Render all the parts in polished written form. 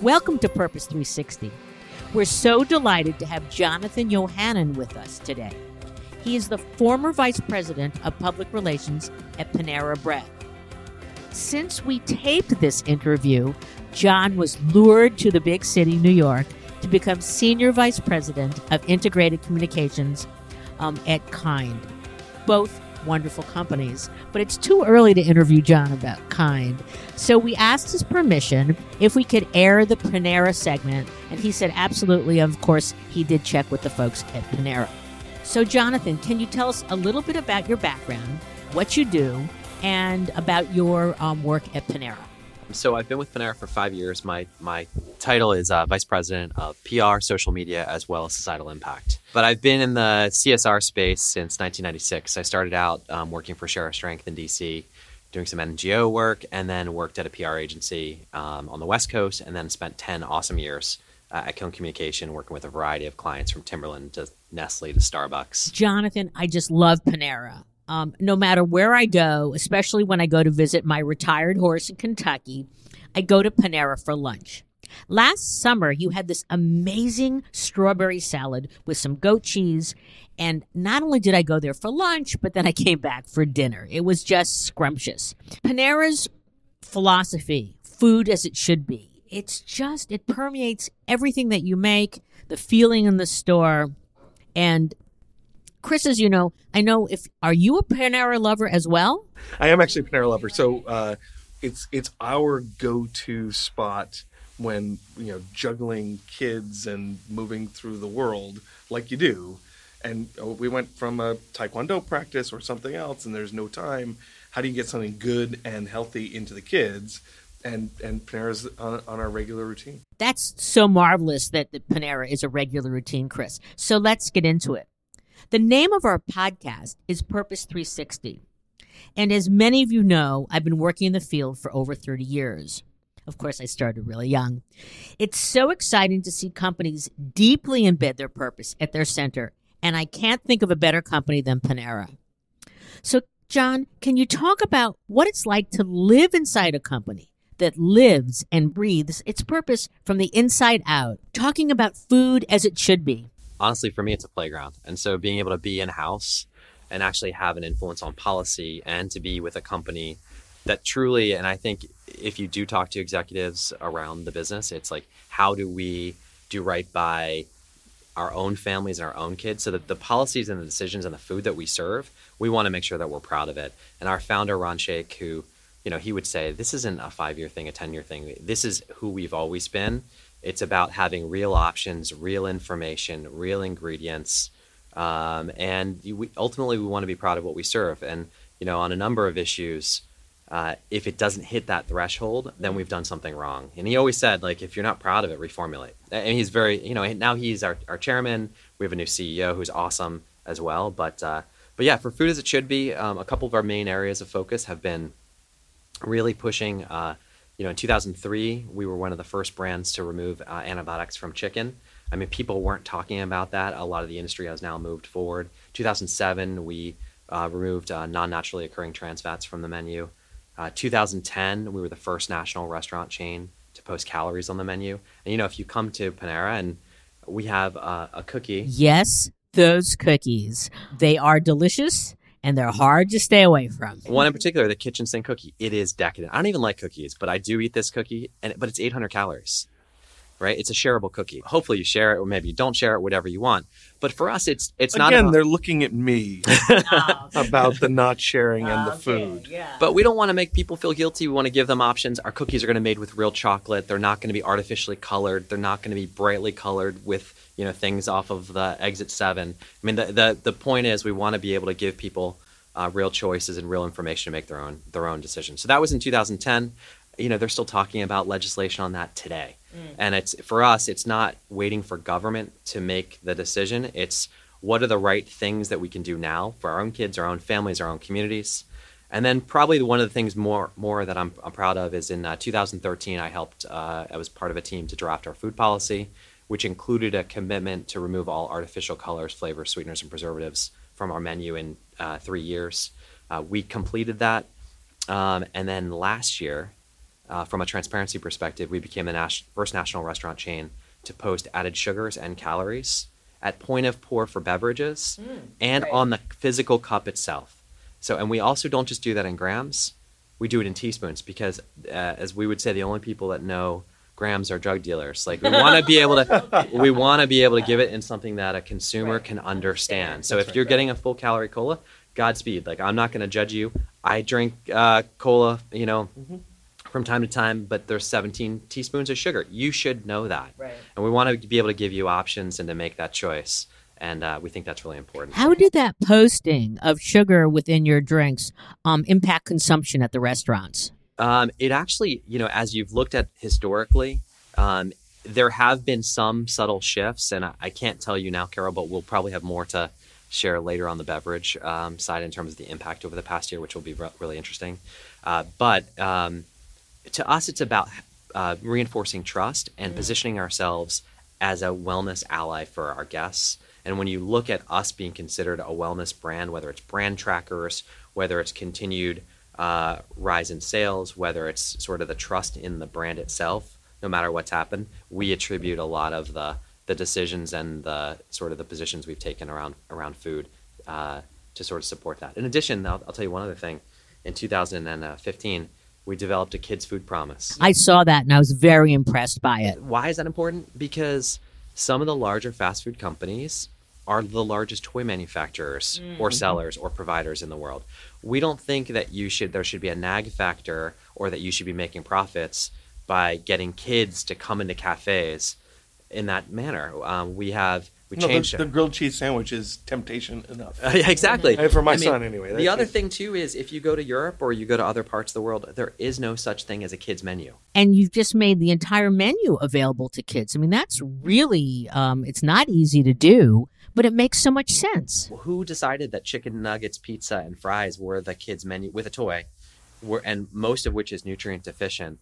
Welcome to Purpose 360. We're so delighted to have Jonathan Yohannan with us today. He is the former Vice President of Public Relations at Panera Bread. Since we taped this interview, John was lured to the big city, New York, to become Senior Vice President of Integrated Communications at KIND. Both wonderful companies, but it's too early to interview John about KIND. So we asked his permission if we could air the Panera segment, and he said absolutely. Of course, he did check with the folks at Panera. So Jonathan, can you tell us a little bit about your background, what you do, and about your work at Panera? So I've been with Panera for 5 years. My title is Vice President of PR, social media, as well as societal impact. But I've been in the CSR space since 1996. I started out working for Share Our Strength in DC, doing some NGO work, and then worked at a PR agency on the West Coast, and then spent 10 awesome years at Cone Communication, working with a variety of clients from Timberland to Nestle to Starbucks. Jonathan, I just love Panera. No matter where I go, especially when I go to visit my retired horse in Kentucky, I go to Panera for lunch. Last summer, you had this amazing strawberry salad with some goat cheese. And not only did I go there for lunch, but then I came back for dinner. It was just scrumptious. Panera's philosophy, food as it should be. It's just, it permeates everything that you make, the feeling in the store, and Chris, as you know, are you a Panera lover as well? I am actually a Panera lover. So it's our go-to spot when, juggling kids and moving through the world like you do. And we went from a Taekwondo practice or something else, and there's no time. How do you get something good and healthy into the kids? And Panera's on our regular routine. That's so marvelous that the Panera is a regular routine, Chris. So let's get into it. The name of our podcast is Purpose 360. And as many of you know, I've been working in the field for over 30 years. Of course, I started really young. It's so exciting to see companies deeply embed their purpose at their center. And I can't think of a better company than Panera. So, John, can you talk about what it's like to live inside a company that lives and breathes its purpose from the inside out, talking about food as it should be? Honestly, for me, it's a playground. And so being able to be in-house and actually have an influence on policy and to be with a company that truly, and I think if you do talk to executives around the business, it's like, how do we do right by our own families and our own kids so that the policies and the decisions and the food that we serve, we want to make sure that we're proud of it. And our founder, Ron Shaikh, who, he would say, this isn't a 5-year thing, a 10-year thing. This is who we've always been. It's about having real options, real information, real ingredients. Ultimately, we want to be proud of what we serve. And, on a number of issues, if it doesn't hit that threshold, then we've done something wrong. And he always said, if you're not proud of it, reformulate. And he's very, now he's our chairman. We have a new CEO who's awesome as well. But yeah, for food as it should be, a couple of our main areas of focus have been really pushing in 2003, we were one of the first brands to remove antibiotics from chicken. I mean, people weren't talking about that. A lot of the industry has now moved forward. 2007, we removed non-naturally occurring trans fats from the menu. 2010, we were the first national restaurant chain to post calories on the menu. And, if you come to Panera and we have a cookie. Yes, those cookies. They are delicious. And they're hard to stay away from. One in particular, the kitchen sink cookie. It is decadent. I don't even like cookies, but I do eat this cookie, but it's 800 calories. right? It's a shareable cookie. Hopefully you share it, or maybe you don't share it, whatever you want. But for us, it's not. Again, they're looking at me about the not sharing and the food. Okay, yeah. But we don't want to make people feel guilty. We want to give them options. Our cookies are going to be made with real chocolate. They're not going to be artificially colored. They're not going to be brightly colored with, you know, things off of the Exit 7. I mean, the point is we want to be able to give people real choices and real information to make their own decisions. So that was in 2010. You know, they're still talking about legislation on that today. Mm. And it's, for us, it's not waiting for government to make the decision. It's what are the right things that we can do now for our own kids, our own families, our own communities. And then probably one of the things more that I'm proud of is in 2013, I was part of a team to draft our food policy, which included a commitment to remove all artificial colors, flavors, sweeteners, and preservatives from our menu in 3 years. We completed that. And then last year, from a transparency perspective, we became the first national restaurant chain to post added sugars and calories at point of pour for beverages and right. on the physical cup itself. So, and we also don't just do that in grams, we do it in teaspoons because, as we would say, the only people that know grams are drug dealers. Like we want to be able to, give it in something that a consumer right. can understand. So if you're getting a full calorie cola, Godspeed. Like I'm not going to judge you. I drink cola, you know. Mm-hmm. from time to time, but there's 17 teaspoons of sugar. You should know that. Right. And we want to be able to give you options and to make that choice. And we think that's really important. How did that posting of sugar within your drinks impact consumption at the restaurants? It actually, you know, as you've looked at historically, there have been some subtle shifts. And I can't tell you now, Carol, but we'll probably have more to share later on the beverage side in terms of the impact over the past year, which will be really interesting. To us, it's about reinforcing trust and positioning ourselves as a wellness ally for our guests. And when you look at us being considered a wellness brand, whether it's brand trackers, whether it's continued rise in sales, whether it's sort of the trust in the brand itself, no matter what's happened, we attribute a lot of the decisions and the sort of the positions we've taken around food to sort of support that. In addition, I'll tell you one other thing. In 2015, we developed a kids' food promise. I saw that and I was very impressed by it. Why is that important? Because some of the larger fast food companies are the largest toy manufacturers or sellers or providers in the world. We don't think that there should be a nag factor or that you should be making profits by getting kids to come into cafes in that manner. We changed it. The grilled cheese sandwich is temptation enough. Exactly. For my son, anyway. The other thing, too, is if you go to Europe or you go to other parts of the world, there is no such thing as a kid's menu. And you've just made the entire menu available to kids. I mean, that's really, it's not easy to do, but it makes so much sense. Who decided that chicken nuggets, pizza, and fries were the kids' menu with a toy, and most of which is nutrient deficient,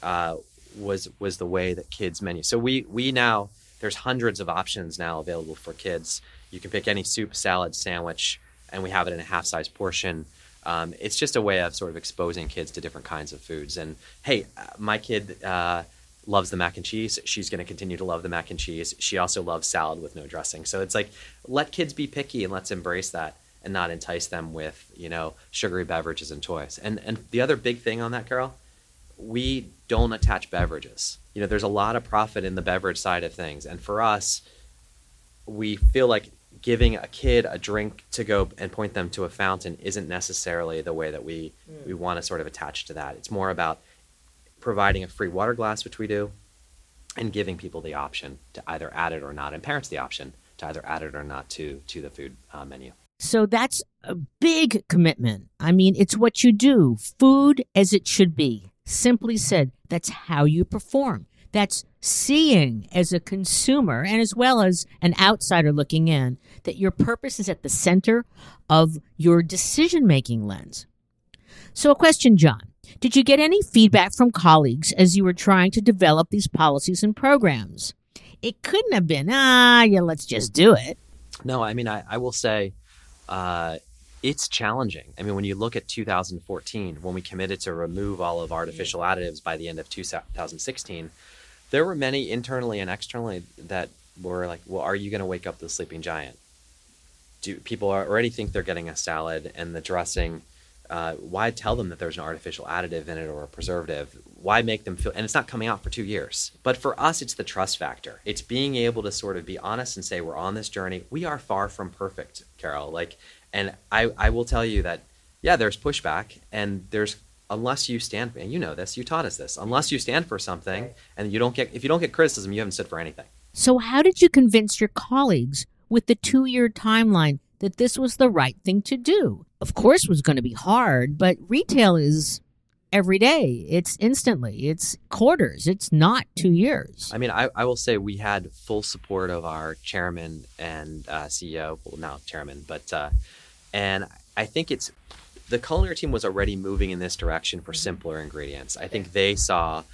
was the way that kids' menu. So we now... There's hundreds of options now available for kids. You can pick any soup, salad, sandwich, and we have it in a half-size portion. It's just a way of sort of exposing kids to different kinds of foods. And hey, my kid loves the mac and cheese. She's going to continue to love the mac and cheese. She also loves salad with no dressing. So it's like, let kids be picky and let's embrace that and not entice them with, you know, sugary beverages and toys. And the other big thing on that, Carol, we don't attach beverages. You know, there's a lot of profit in the beverage side of things. And for us, we feel like giving a kid a drink to go and point them to a fountain isn't necessarily the way that we want to sort of attach to that. It's more about providing a free water glass, which we do, and giving people the option to either add it or not, and parents the option to either add it or not to the food menu. So that's a big commitment. I mean, it's what you do. Food as it should be. Simply said, that's how you perform. That's seeing as a consumer and as well as an outsider looking in that your purpose is at the center of your decision-making lens. So a question, John. Did you get any feedback from colleagues as you were trying to develop these policies and programs? It couldn't have been, let's just do it. No, I mean, I will say it's challenging. I mean, when you look at 2014, when we committed to remove all of artificial additives by the end of 2016, there were many internally and externally that were like, well, are you going to wake up the sleeping giant? People already think they're getting a salad and the dressing Why tell them that there's an artificial additive in it or a preservative? Why make them feel, and it's not coming out for 2 years. But for us, it's the trust factor. It's being able to sort of be honest and say, we're on this journey. We are far from perfect, Carol. And I will tell you that, yeah, there's pushback, and there's, unless you stand, and you know this, you taught us this, unless you stand for something and you don't get, if you don't get criticism, you haven't stood for anything. So how did you convince your colleagues with the 2-year timeline that this was the right thing to do? Of course, it was going to be hard, but retail is every day. It's instantly. It's quarters. It's not 2 years. I mean, I will say we had full support of our chairman and CEO, well, now chairman, but and I think it's the culinary team was already moving in this direction for simpler ingredients. I think they saw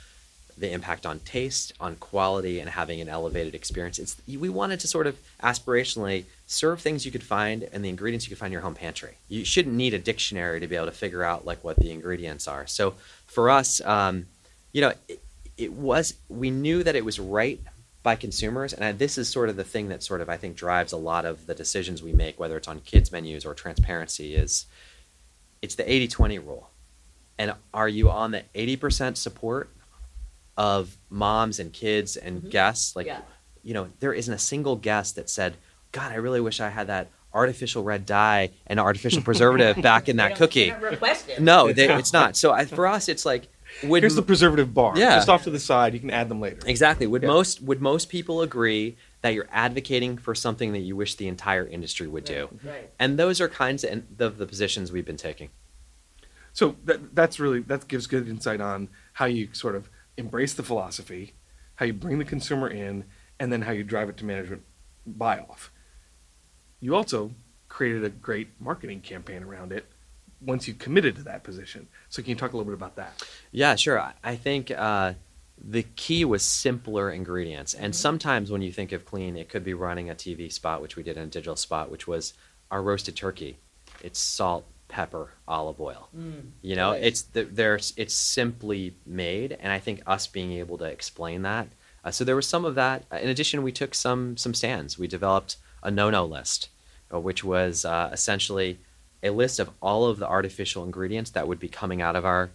the impact on taste, on quality, and having an elevated experience. We wanted to sort of aspirationally serve things you could find and the ingredients you could find in your home pantry. You shouldn't need a dictionary to be able to figure out like what the ingredients are. So for us, we knew that it was right by consumers. And this is sort of the thing that sort of, I think, drives a lot of the decisions we make, whether it's on kids menus or transparency, is it's the 80-20 rule. And are you on the 80% support of moms and kids and guests? There isn't a single guest that said, God, I really wish I had that artificial red dye and artificial preservative back in that cookie. They're not requested. No, it's not. So for us, it's like, here's the preservative bar. Yeah. Just off to the side. You can add them later. Exactly. Would most people agree that you're advocating for something that you wish the entire industry would do? Right. And those are kinds of the positions we've been taking. So that gives good insight on how you sort of embrace the philosophy, how you bring the consumer in, and then how you drive it to management buy-off. You also created a great marketing campaign around it once you committed to that position. So can you talk a little bit about that? Yeah, sure. I think the key was simpler ingredients. And sometimes when you think of clean, it could be running a TV spot, which we did in a digital spot, which was our roasted turkey. It's salt, pepper, olive oil. Right. It's simply made, and I think us being able to explain that. So there was some of that. In addition, we took some stands. We developed a no-no list, which was essentially a list of all of the artificial ingredients that would be coming out of our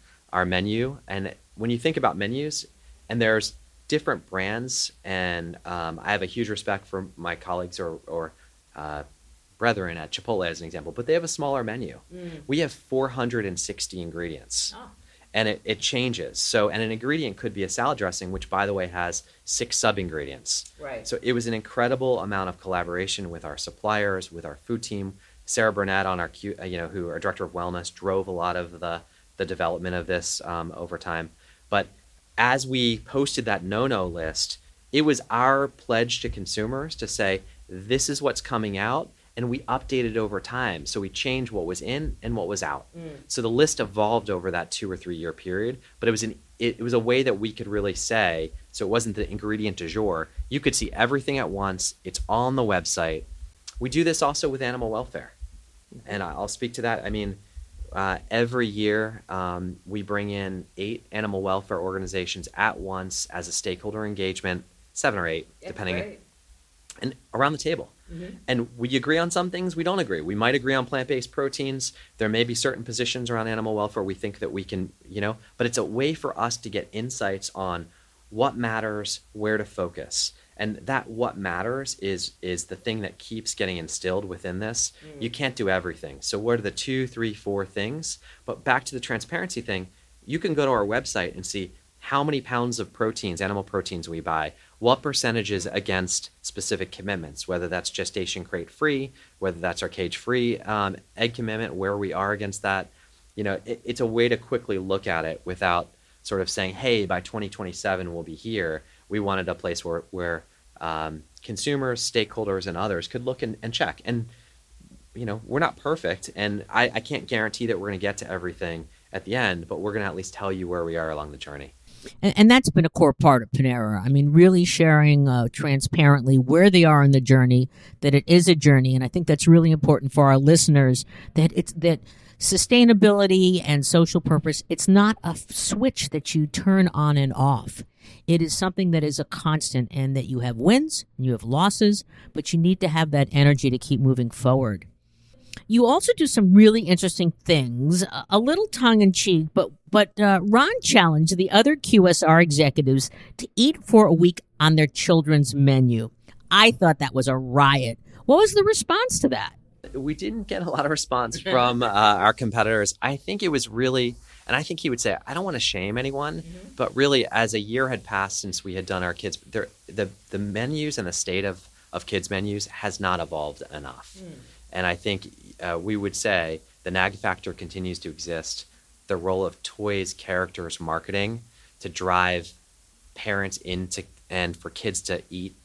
menu. And when you think about menus, and there's different brands, and I have a huge respect for my colleagues or brethren at Chipotle as an example, but they have a smaller menu. We have 460 ingredients, and it changes. So, and an ingredient could be a salad dressing, which by the way has 6 sub-ingredients. Right. So it was an incredible amount of collaboration with our suppliers, with our food team. Sarah Burnett on our, who our director of wellness, drove a lot of the development of this over time. But as we posted that no-no list, it was our pledge to consumers to say, this is what's coming out. And we updated over time. So we changed what was in and what was out. So the list evolved over that 2 or 3 year period, but it was a way that we could really say, so it wasn't the ingredient du jour. You could see everything at once. It's on the website. We do this also with animal welfare. And I'll speak to that. I mean, every year we bring in 8 animal welfare organizations at once as a stakeholder engagement, 7 or 8, that's depending. Right. And around the table. And we agree on some things, we don't agree. We might agree on plant-based proteins. There may be certain positions around animal welfare we think that we can, but it's a way for us to get insights on what matters, where to focus. And that what matters is the thing that keeps getting instilled within this. You can't do everything. So what are the 2, 3, 4 things? But back to the transparency thing, you can go to our website and see how many pounds of proteins, animal proteins we buy, what percentages against specific commitments, whether that's gestation crate free, whether that's our cage free egg commitment, where we are against that. It's a way to quickly look at it without sort of saying, hey, by 2027, we'll be here. We wanted a place where consumers, stakeholders, and others could look and check. And, we're not perfect, and I can't guarantee that we're going to get to everything at the end, but we're going to at least tell you where we are along the journey. And that's been a core part of Panera. I mean, really sharing transparently where they are in the journey, that it is a journey. And I think that's really important for our listeners, that sustainability and social purpose, it's not a switch that you turn on and off. It is something that is a constant, and that you have wins and you have losses, but you need to have that energy to keep moving forward. You also do some really interesting things, a little tongue-in-cheek, but Ron challenged the other QSR executives to eat for a week on their children's menu. I thought that was a riot. What was the response to that? We didn't get a lot of response from our competitors. I think it was really, and I think he would say, I don't want to shame anyone, mm-hmm. but really as a year had passed since we had done our kids, the menus and the state of kids menus has not evolved enough. Mm. And I think we would say the nag factor continues to exist. The role of toys, characters, marketing to drive parents into and for kids to eat,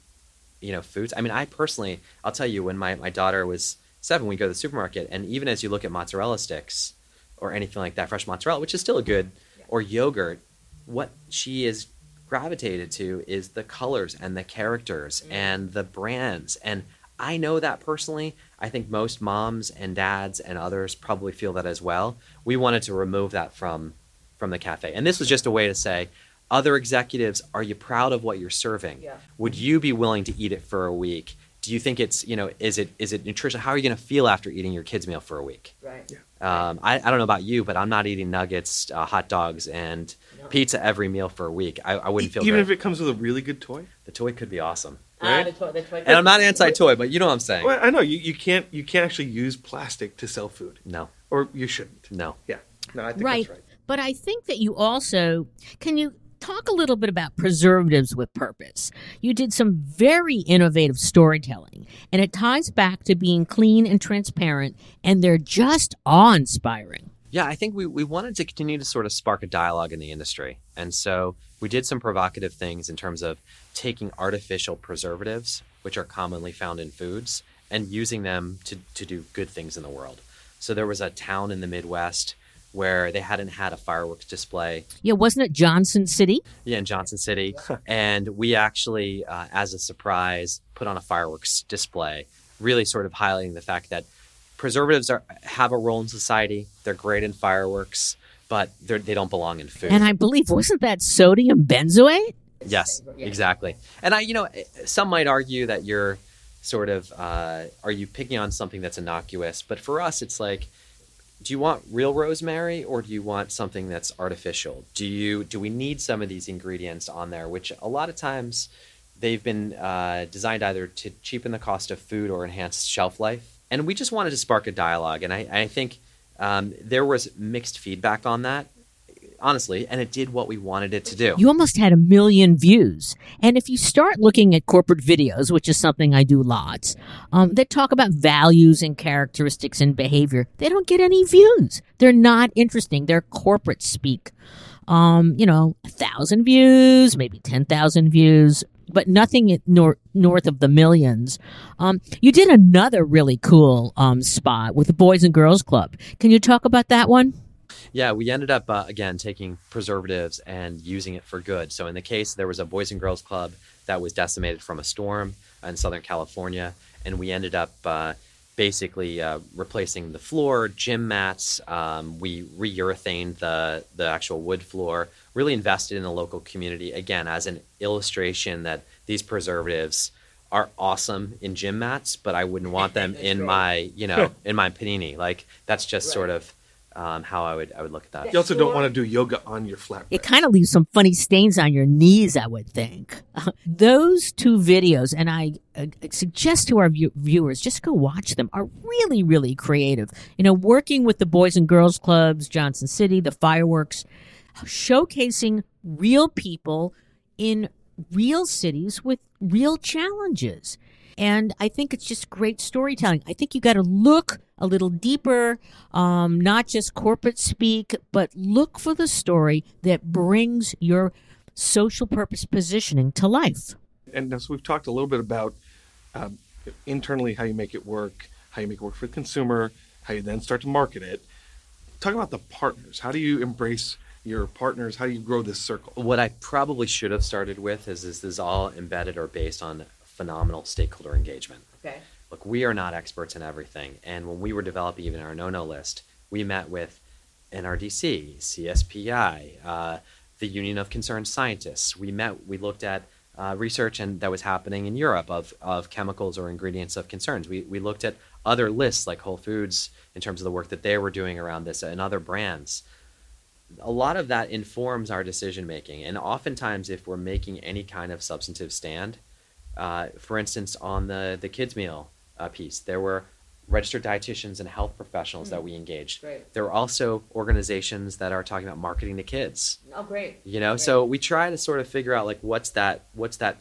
foods. I mean, I personally, I'll tell you, when my daughter was 7, we go to the supermarket, and even as you look at mozzarella sticks or anything like that, fresh mozzarella, which is still good, or yogurt, what she is gravitated to is the colors and the characters and the brands. And I know that personally. I think most moms and dads and others probably feel that as well. We wanted to remove that from the cafe. And this was just a way to say, other executives, are you proud of what you're serving? Yeah. Would you be willing to eat it for a week? Do you think it's, is it nutrition? How are you going to feel after eating your kids' meal for a week? Right. Yeah. I don't know about you, but I'm not eating nuggets, hot dogs, and pizza every meal for a week. I wouldn't feel even great. If it comes with a really good toy? The toy could be awesome. Right? The toy. And I'm not anti-toy, but you know what I'm saying. Well, I know. You can't actually use plastic to sell food. No. Or you shouldn't. No. Yeah. No, I think that's right. But I think that you also – can you – talk a little bit about preservatives with purpose. You did some very innovative storytelling, and it ties back to being clean and transparent, and they're just awe-inspiring. Yeah, I think we wanted to continue to sort of spark a dialogue in the industry. And so we did some provocative things in terms of taking artificial preservatives, which are commonly found in foods, and using them to do good things in the world. So there was a town in the Midwest where they hadn't had a fireworks display. Yeah, wasn't it Johnson City? Yeah, in Johnson City. And we actually, as a surprise, put on a fireworks display, really sort of highlighting the fact that preservatives have a role in society. They're great in fireworks, but they don't belong in food. And I believe, wasn't that sodium benzoate? Yes, exactly. And I, some might argue that you're sort of, are you picking on something that's innocuous? But for us, it's like, do you want real rosemary, or do you want something that's artificial? Do we need some of these ingredients on there, which a lot of times they've been designed either to cheapen the cost of food or enhance shelf life? And we just wanted to spark a dialogue. And I think there was mixed feedback on that, honestly, and it did what we wanted it to do. You almost had 1 million views. And if you start looking at corporate videos, which is something I do lots, that talk about values and characteristics and behavior, they don't get any views. They're not interesting. They're corporate speak. 1,000 views, maybe 10,000 views, but nothing north of the millions. You did another really cool spot with the Boys and Girls Club. Can you talk about that one? Yeah, we ended up, again, taking preservatives and using it for good. So in the case, there was a Boys and Girls Club that was decimated from a storm in Southern California. And we ended up basically replacing the floor, gym mats. We re-urethaned the actual wood floor, really invested in the local community, again, as an illustration that these preservatives are awesome in gym mats, but I wouldn't want them in my panini. Like, that's just sort of... how I would look at that. You also don't want to do yoga on your flatbread. It kind of leaves some funny stains on your knees, I would think. Those two videos, and I suggest to our viewers, just go watch them, are really, really creative. Working with the Boys and Girls Clubs, Johnson City, the fireworks, showcasing real people in real cities with real challenges. And I think it's just great storytelling. I think you got to look a little deeper, not just corporate speak, but look for the story that brings your social purpose positioning to life. And so we've talked a little bit about internally how you make it work, how you make it work for the consumer, how you then start to market it. Talk about the partners. How do you embrace your partners? How do you grow this circle? What I probably should have started with is this is all embedded or based on phenomenal stakeholder engagement. Okay. Look, we are not experts in everything. And when we were developing even our no-no list, we met with NRDC, CSPI, the Union of Concerned Scientists. We looked at research that was happening in Europe of chemicals or ingredients of concerns. We looked at other lists like Whole Foods in terms of the work that they were doing around this and other brands. A lot of that informs our decision making. And oftentimes, if we're making any kind of substantive stand, for instance, on the kids' meal piece, there were registered dietitians and health professionals that we engaged. Great. There are also organizations that are talking about marketing to kids. Oh, great. You know, great. So we try to sort of figure out like what's that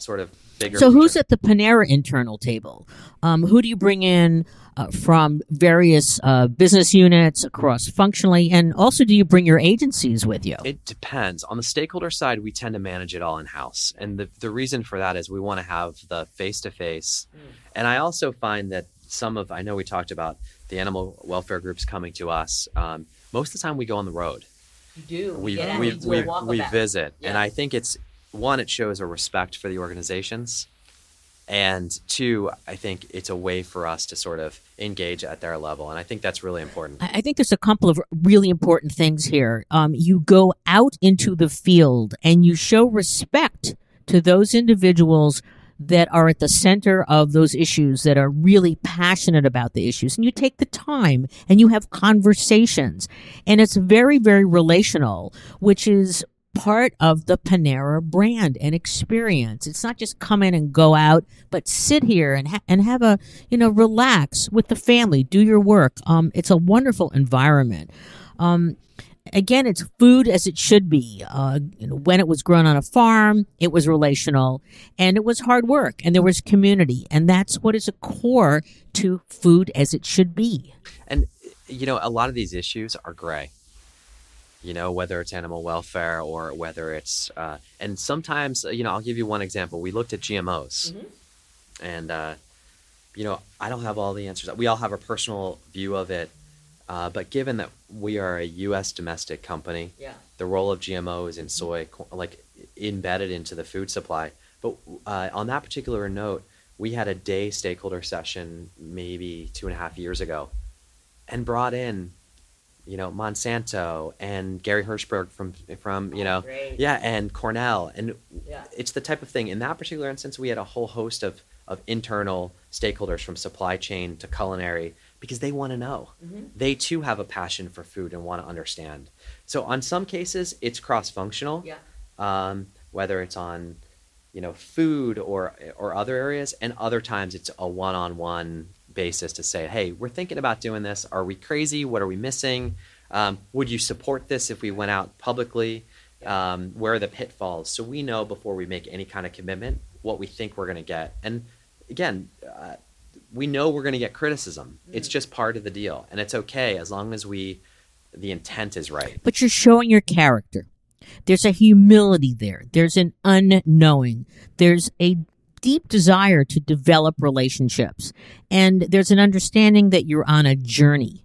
sort of bigger. So picture. Who's at the Panera internal table? Who do you bring in from various business units across functionally? And also, do you bring your agencies with you? It depends. On the stakeholder side, we tend to manage it all in-house. And the reason for that is we want to have the face-to-face. And I also find that I know we talked about the animal welfare groups coming to us. Most of the time we go on the road. You do. We visit. Yeah. And I think it's, one, it shows a respect for the organizations. And two, I think it's a way for us to sort of engage at their level. And I think that's really important. I think there's a couple of really important things here. You go out into the field and you show respect to those individuals that are at the center of those issues, that are really passionate about the issues. And you take the time and you have conversations. And it's very, very relational, which is part of the Panera brand and experience. It's not just come in and go out, but sit here and have a, relax with the family, do your work. It's a wonderful environment. Again, it's food as it should be. When it was grown on a farm, it was relational, and it was hard work, and there was community. And that's what is a core to food as it should be. And, a lot of these issues are gray, whether it's animal welfare or whether it's and sometimes, I'll give you one example. We looked at GMOs and, I don't have all the answers. We all have a personal view of it. But given that we are a U.S. domestic company, the role of GMOs in soy, embedded into the food supply. But on that particular note, we had a day stakeholder session maybe 2.5 years ago and brought in, Monsanto and Gary Hirschberg from and Cornell. And it's the type of thing. In that particular instance, we had a whole host of internal stakeholders from supply chain to culinary, because they want to know. They too have a passion for food and want to understand. So on some cases, it's cross-functional, whether it's on, food or other areas. And other times it's a one-on-one basis to say, hey, we're thinking about doing this. Are we crazy? What are we missing? Would you support this if we went out publicly? Where are the pitfalls? So we know before we make any kind of commitment what we think we're going to get. And again, we know we're going to get criticism. It's just part of the deal. And it's okay as long as the intent is right. But you're showing your character. There's a humility there. There's an unknowing. There's a deep desire to develop relationships. And there's an understanding that you're on a journey.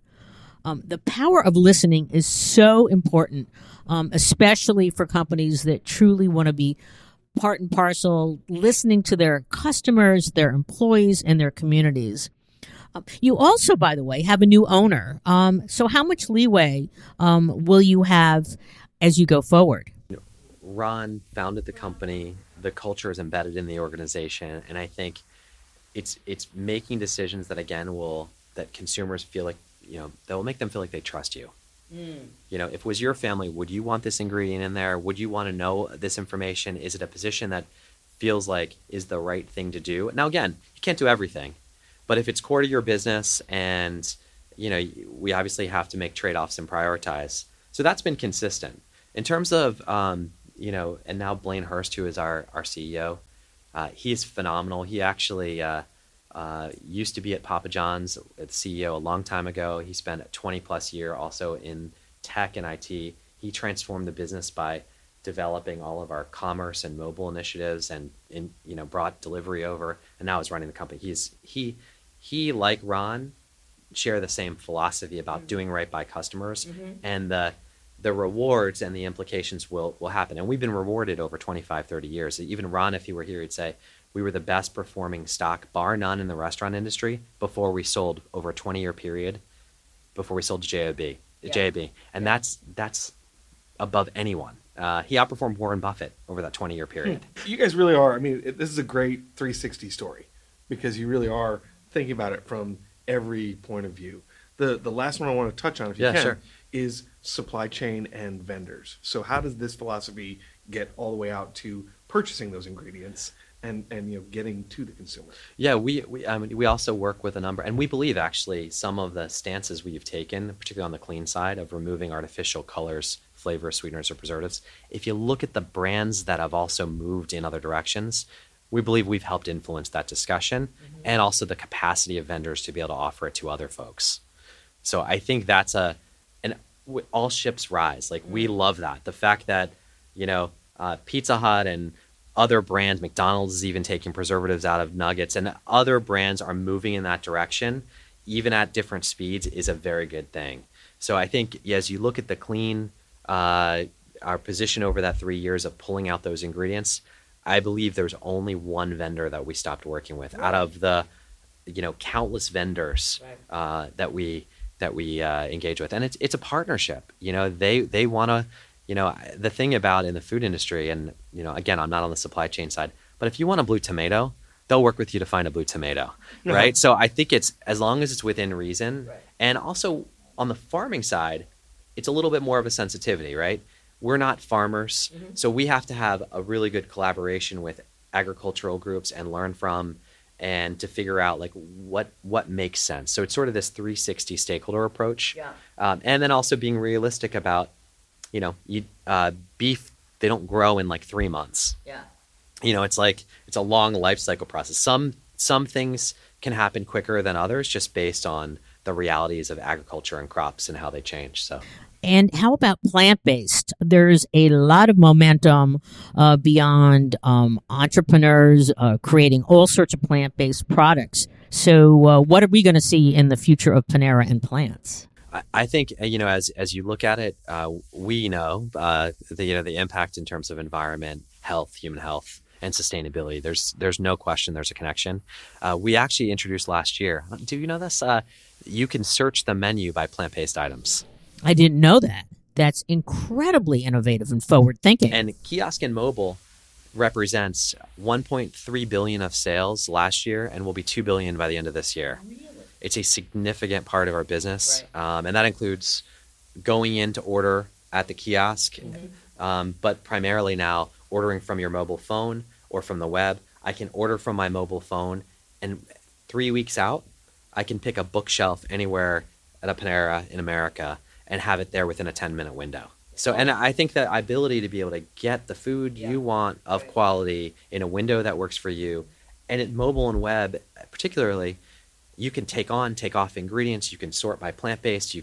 The power of listening is so important, especially for companies that truly want to be part and parcel, listening to their customers, their employees, and their communities. You also, by the way, have a new owner. So how much leeway will you have as you go forward? Ron founded the company. The culture is embedded in the organization. And I think it's making decisions that, again, that consumers feel like, that will make them feel like they trust you. If it was your family, would you want this ingredient in there? Would you want to know this information? Is it a position that feels like is the right thing to do? Now, again, you can't do everything, but if it's core to your business and, we obviously have to make trade-offs and prioritize. So that's been consistent in terms of, and now Blaine Hurst, who is our CEO, he is phenomenal. He actually, used to be at Papa John's, the CEO a long time ago. He spent a 20+ year also in tech and IT. He transformed the business by developing all of our commerce and mobile initiatives, and brought delivery over. And now is running the company. He like Ron share the same philosophy about doing right by customers, and the rewards and the implications will happen. And we've been rewarded over 25, 30 years. Even Ron, if he were here, he'd say, we were the best performing stock, bar none, in the restaurant industry before we sold, over a 20-year period, before we sold to JOB. And that's above anyone. He outperformed Warren Buffett over that 20-year period. You guys really are. I mean, this is a great 360 story because you really are thinking about it from every point of view. The last one I want to touch on, if you can, sure, is supply chain and vendors. So how does this philosophy get all the way out to purchasing those ingredients and you know, getting to the consumer? Yeah, we also work with a number, and we believe actually some of the stances we've taken, particularly on the clean side, of removing artificial colors, flavors, sweeteners, or preservatives. If you look at the brands that have also moved in other directions, we believe we've helped influence that discussion, mm-hmm, and also the capacity of vendors to be able to offer it to other folks. So I think that's all ships rise. Like, we love that. The fact that, you know, Pizza Hut and other brands, McDonald's is even taking preservatives out of nuggets, and other brands are moving in that direction, even at different speeds, is a very good thing. So I think, yeah, as you look at the clean, our position over that 3 years of pulling out those ingredients, I believe there's only one vendor that we stopped working with, right, out of the, you know, countless vendors, right, that we engage with. And it's a partnership. You know, they want to, you know, the thing about in the food industry, and, you know, again, I'm not on the supply chain side, but if you want a blue tomato, they'll work with you to find a blue tomato, right? So I think it's, as long as it's within reason, right, and also on the farming side, it's a little bit more of a sensitivity, right? We're not farmers, mm-hmm, so we have to have a really good collaboration with agricultural groups and learn from, and to figure out like what makes sense. So it's sort of this 360 stakeholder approach, and then also being realistic about, you know, beef, they don't grow in like 3 months. Yeah, you know, it's like, it's a long life cycle process. Some things can happen quicker than others, just based on the realities of agriculture and crops and how they change. So. And how about plant-based? There's a lot of momentum beyond entrepreneurs creating all sorts of plant-based products. So what are we going to see in the future of Panera and plants? I think, you know, as you look at it, we know the impact in terms of environment, health, human health, and sustainability. There's no question there's a connection. We actually introduced last year, do you know this? You can search the menu by plant-based items. I didn't know that. That's incredibly innovative and forward thinking. And kiosk and mobile represents $1.3 billion of sales last year and will be $2 billion by the end of this year. Really? It's a significant part of our business. Right. And that includes going in to order at the kiosk, mm-hmm, but primarily now ordering from your mobile phone or from the web. I can order from my mobile phone, and 3 weeks out, I can pick a bookshelf anywhere at a Panera in America and have it there within a 10-minute window. So, and I think that ability to be able to get the food you want of quality in a window that works for you, and at mobile and web particularly, you can take on, take off ingredients, you can sort by plant-based,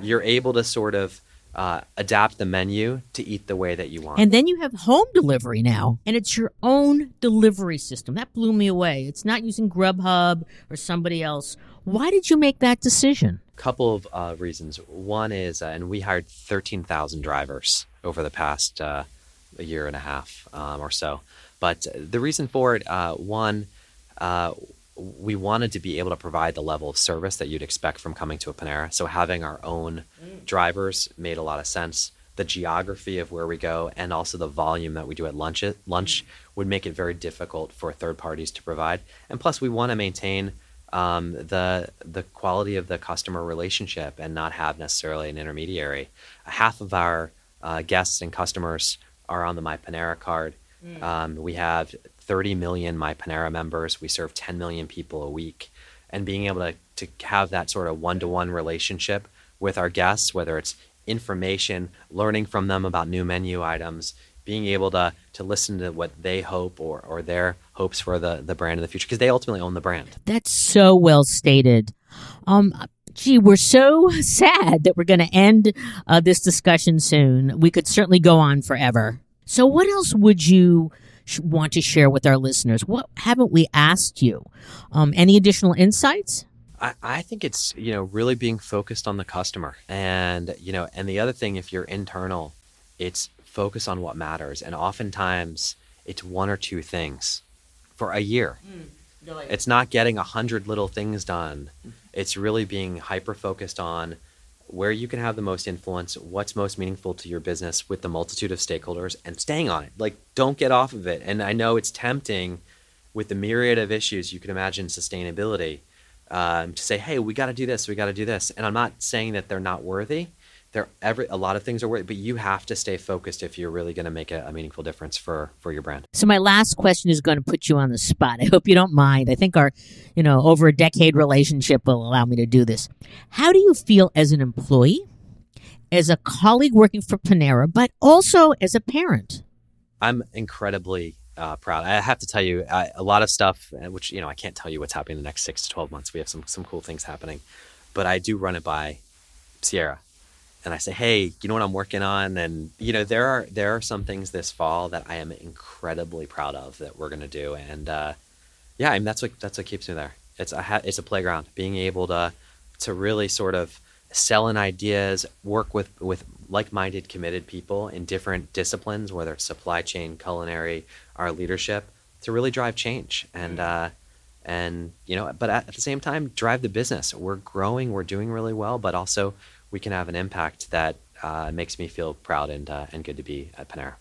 you're able to sort of adapt the menu to eat the way that you want. And then you have home delivery now, and it's your own delivery system. That blew me away. It's not using Grubhub or somebody else. Why did you make that decision? Couple of reasons. One is, and we hired 13,000 drivers over the past year and a half or so. But the reason for it, one, we wanted to be able to provide the level of service that you'd expect from coming to a Panera. So having our own drivers made a lot of sense. The geography of where we go and also the volume that we do at lunch would make it very difficult for third parties to provide. And plus, we want to maintain the quality of the customer relationship and not have necessarily an intermediary. Half of our guests and customers are on the My Panera card. We have 30 million My Panera members. We serve 10 million people a week. And being able to have that sort of one-to-one relationship with our guests, whether it's information, learning from them about new menu items, being able to listen to what they hope or their hopes for the brand in the future, because they ultimately own the brand. That's so well stated. We're so sad that we're going to end this discussion soon. We could certainly go on forever. So what else would you want to share with our listeners? What haven't we asked you? Any additional insights? I think it's, you know, really being focused on the customer. And, you know, and the other thing, if you're internal, it's focus on what matters. And oftentimes it's one or two things for a year. It's not getting 100 little things done. It's really being hyper-focused on where you can have the most influence, what's most meaningful to your business with the multitude of stakeholders, and staying on it. Like, don't get off of it. And I know it's tempting with the myriad of issues you can imagine, sustainability, to say, hey, we got to do this, we got to do this. And I'm not saying that they're not worthy. A lot of things are worth, but you have to stay focused if you're really going to make a meaningful difference for your brand. So my last question is going to put you on the spot. I hope you don't mind. I think our, over a decade relationship will allow me to do this. How do you feel as an employee, as a colleague working for Panera, but also as a parent? I'm incredibly proud. I have to tell you a lot of stuff, which, I can't tell you what's happening in the next 6 to 12 months. We have some cool things happening, but I do run it by Sierra. And I say, hey, you know what I'm working on? And, there are some things this fall that I am incredibly proud of that we're going to do. And, that's what keeps me there. It's a playground, being able to really sort of sell in ideas, work with like-minded, committed people in different disciplines, whether it's supply chain, culinary, our leadership, to really drive change. And but at the same time, drive the business. We're growing, we're doing really well, but also we can have an impact that makes me feel proud and good to be at Panera.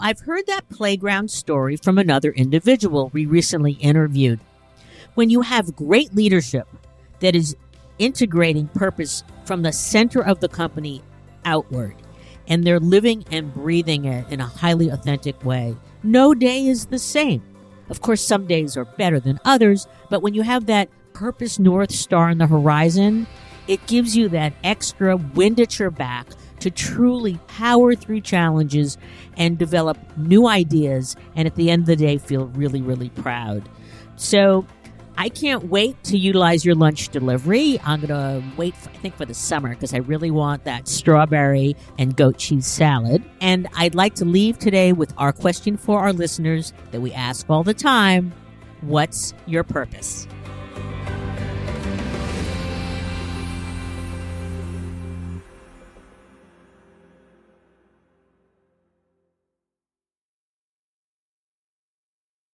I've heard that playground story from another individual we recently interviewed. When you have great leadership that is integrating purpose from the center of the company outward, and they're living and breathing it in a highly authentic way, no day is the same. Of course, some days are better than others, but when you have that purpose North Star on the horizon, it gives you that extra wind at your back to truly power through challenges and develop new ideas, and at the end of the day, feel really, really proud. So I can't wait to utilize your lunch delivery. I'm going to wait, for the summer, because I really want that strawberry and goat cheese salad. And I'd like to leave today with our question for our listeners that we ask all the time. What's your purpose?